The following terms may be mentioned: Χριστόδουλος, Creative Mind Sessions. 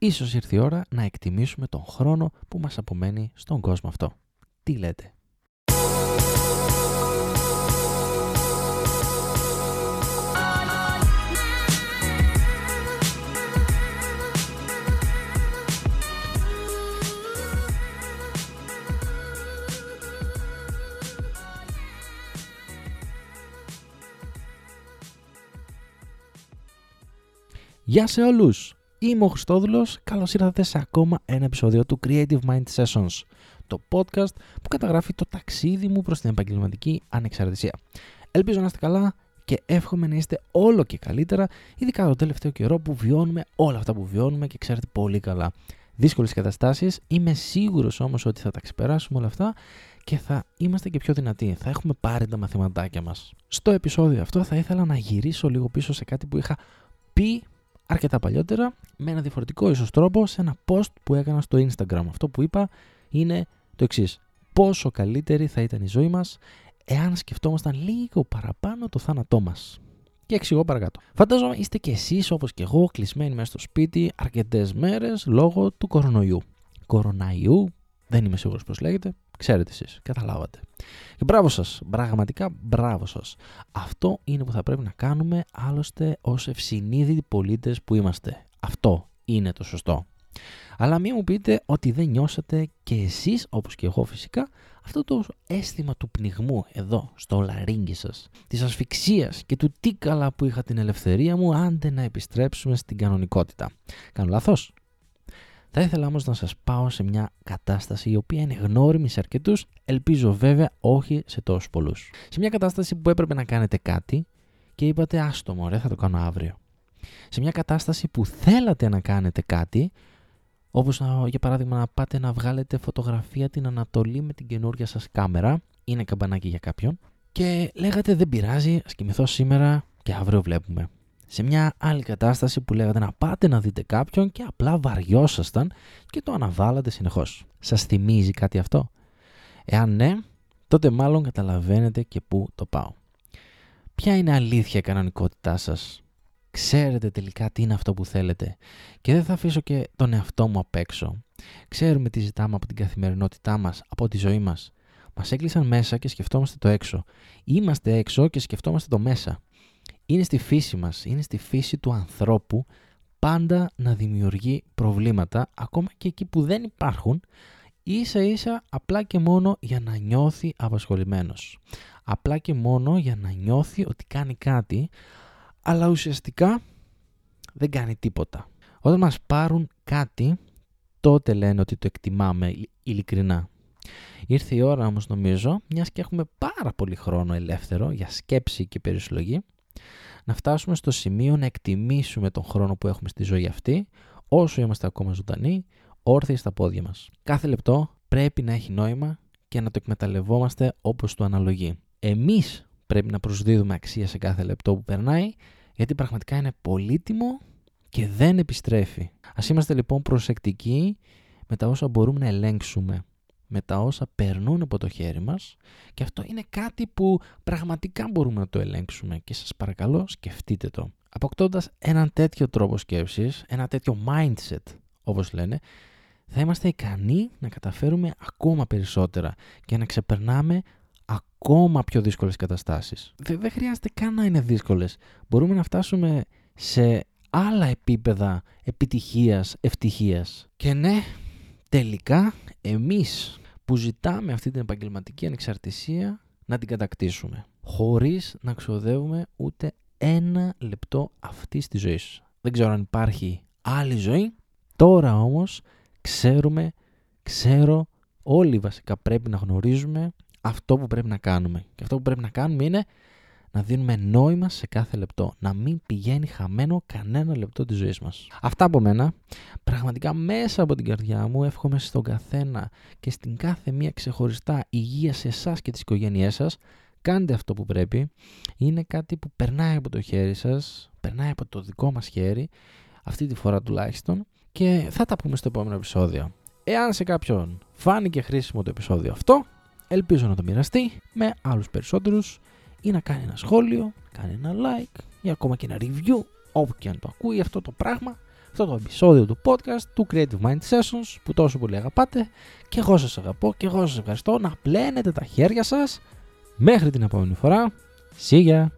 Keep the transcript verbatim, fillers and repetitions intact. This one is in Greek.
ίσως ήρθε η ώρα να εκτιμήσουμε τον χρόνο που μας απομένει στον κόσμο αυτό. Τι λέτε? Γεια σε όλους! Είμαι ο Χριστόδουλος, καλώς ήρθατε σε ακόμα ένα επεισόδιο του Creative Mind Sessions, το podcast που καταγράφει το ταξίδι μου προς την επαγγελματική ανεξαρτησία. Ελπίζω να είστε καλά και εύχομαι να είστε όλο και καλύτερα, ειδικά το τελευταίο καιρό που βιώνουμε όλα αυτά που βιώνουμε και ξέρετε πολύ καλά. Δύσκολες καταστάσεις, είμαι σίγουρος όμως ότι θα τα ξεπεράσουμε όλα αυτά και θα είμαστε και πιο δυνατοί, θα έχουμε πάρει τα μαθηματάκια μας. Στο επεισόδιο αυτό θα ήθελα να γυρίσω λίγο πίσω σε κάτι που είχα πει αρκετά παλιότερα, με ένα διαφορετικό ίσως τρόπο, σε ένα post που έκανα στο Instagram. Αυτό που είπα είναι το εξής: πόσο καλύτερη θα ήταν η ζωή μας εάν σκεφτόμασταν λίγο παραπάνω το θάνατό μας. Και εξηγώ παρακάτω. Φαντάζομαι είστε κι εσείς όπως κι εγώ κλεισμένοι μέσα στο σπίτι αρκετές μέρες λόγω του κορονοϊού. Κοροναϊού, δεν είμαι σίγουρος πώς λέγεται. Ξέρετε εσείς, καταλάβατε. Και μπράβο σας, πραγματικά μπράβο σας. Αυτό είναι που θα πρέπει να κάνουμε άλλωστε ως ευσυνείδητοι πολίτες που είμαστε. Αυτό είναι το σωστό. Αλλά μην μου πείτε ότι δεν νιώσατε και εσείς, όπως και εγώ φυσικά, αυτό το αίσθημα του πνιγμού εδώ, στο λαρύγγι σας, της ασφυξίας και του τι καλά που είχα την ελευθερία μου, άντε να επιστρέψουμε στην κανονικότητα. Κάνω λάθος? Θα ήθελα όμως να σας πάω σε μια κατάσταση η οποία είναι γνώριμη σε αρκετούς, ελπίζω βέβαια όχι σε τόσους πολλούς. Σε μια κατάσταση που έπρεπε να κάνετε κάτι και είπατε άστο μωρέ θα το κάνω αύριο. Σε μια κατάσταση που θέλατε να κάνετε κάτι, όπως για παράδειγμα να πάτε να βγάλετε φωτογραφία την Ανατολή με την καινούργια σας κάμερα, είναι καμπανάκι για κάποιον, και λέγατε δεν πειράζει, ας κοιμηθώ σήμερα και αύριο βλέπουμε. Σε μια άλλη κατάσταση που λέγατε να πάτε να δείτε κάποιον και απλά βαριόσασταν και το αναβάλλατε συνεχώς. Σας θυμίζει κάτι αυτό? Εάν ναι, τότε μάλλον καταλαβαίνετε και πού το πάω. Ποια είναι αλήθεια η κανονικότητά σας? Ξέρετε τελικά τι είναι αυτό που θέλετε? Και δεν θα αφήσω και τον εαυτό μου απ' έξω. Ξέρουμε τι ζητάμε από την καθημερινότητά μας, από τη ζωή μας. Μας έκλεισαν μέσα και σκεφτόμαστε το έξω. Είμαστε έξω και σκεφτόμαστε το μέσα. Είναι στη φύση μας, είναι στη φύση του ανθρώπου πάντα να δημιουργεί προβλήματα, ακόμα και εκεί που δεν υπάρχουν, ίσα ίσα απλά και μόνο για να νιώθει απασχολημένος. Απλά και μόνο για να νιώθει ότι κάνει κάτι, αλλά ουσιαστικά δεν κάνει τίποτα. Όταν μας πάρουν κάτι, τότε λένε ότι το εκτιμάμε ειλικρινά. Ήρθε η ώρα όμως νομίζω, μιας και έχουμε πάρα πολύ χρόνο ελεύθερο για σκέψη και περισυλλογή, να φτάσουμε στο σημείο να εκτιμήσουμε τον χρόνο που έχουμε στη ζωή αυτή, όσο είμαστε ακόμα ζωντανοί, όρθιοι στα πόδια μας. Κάθε λεπτό πρέπει να έχει νόημα και να το εκμεταλλευόμαστε όπως του αναλογεί. Εμείς πρέπει να προσδίδουμε αξία σε κάθε λεπτό που περνάει, γιατί πραγματικά είναι πολύτιμο και δεν επιστρέφει. Ας είμαστε λοιπόν προσεκτικοί με τα όσα μπορούμε να ελέγξουμε, με τα όσα περνούν από το χέρι μας, και αυτό είναι κάτι που πραγματικά μπορούμε να το ελέγξουμε και σας παρακαλώ σκεφτείτε το. Αποκτώντας έναν τέτοιο τρόπο σκέψης, ένα τέτοιο mindset όπως λένε, θα είμαστε ικανοί να καταφέρουμε ακόμα περισσότερα και να ξεπερνάμε ακόμα πιο δύσκολες καταστάσεις. Δεν χρειάζεται καν να είναι δύσκολες. Μπορούμε να φτάσουμε σε άλλα επίπεδα επιτυχίας, ευτυχίας. Και ναι, τελικά εμείς που ζητάμε αυτή την επαγγελματική ανεξαρτησία να την κατακτήσουμε χωρίς να ξοδεύουμε ούτε ένα λεπτό αυτής της ζωής. Δεν ξέρω αν υπάρχει άλλη ζωή. Τώρα όμως ξέρουμε, ξέρω όλοι βασικά πρέπει να γνωρίζουμε αυτό που πρέπει να κάνουμε. Και αυτό που πρέπει να κάνουμε είναι να δίνουμε νόημα σε κάθε λεπτό. Να μην πηγαίνει χαμένο κανένα λεπτό της ζωής μας. Αυτά από μένα. Πραγματικά μέσα από την καρδιά μου εύχομαι στον καθένα και στην κάθε μία ξεχωριστά υγεία σε εσάς και τις οικογένειές σας. Κάντε αυτό που πρέπει. Είναι κάτι που περνάει από το χέρι σας. Περνάει από το δικό μας χέρι. Αυτή τη φορά τουλάχιστον. Και θα τα πούμε στο επόμενο επεισόδιο. Εάν σε κάποιον φάνηκε χρήσιμο το επεισόδιο αυτό, ελπίζω να το μοιραστεί με άλλους περισσότερους, ή να κάνει ένα σχόλιο, να κάνει ένα like ή ακόμα και ένα review, όπου και αν το ακούει αυτό το πράγμα. αυτό το επεισόδιο του podcast του Creative Mind Sessions που τόσο πολύ αγαπάτε, και εγώ σας αγαπώ και εγώ σας ευχαριστώ. Να πλένετε τα χέρια σας. Μέχρι την επόμενη φορά. See ya!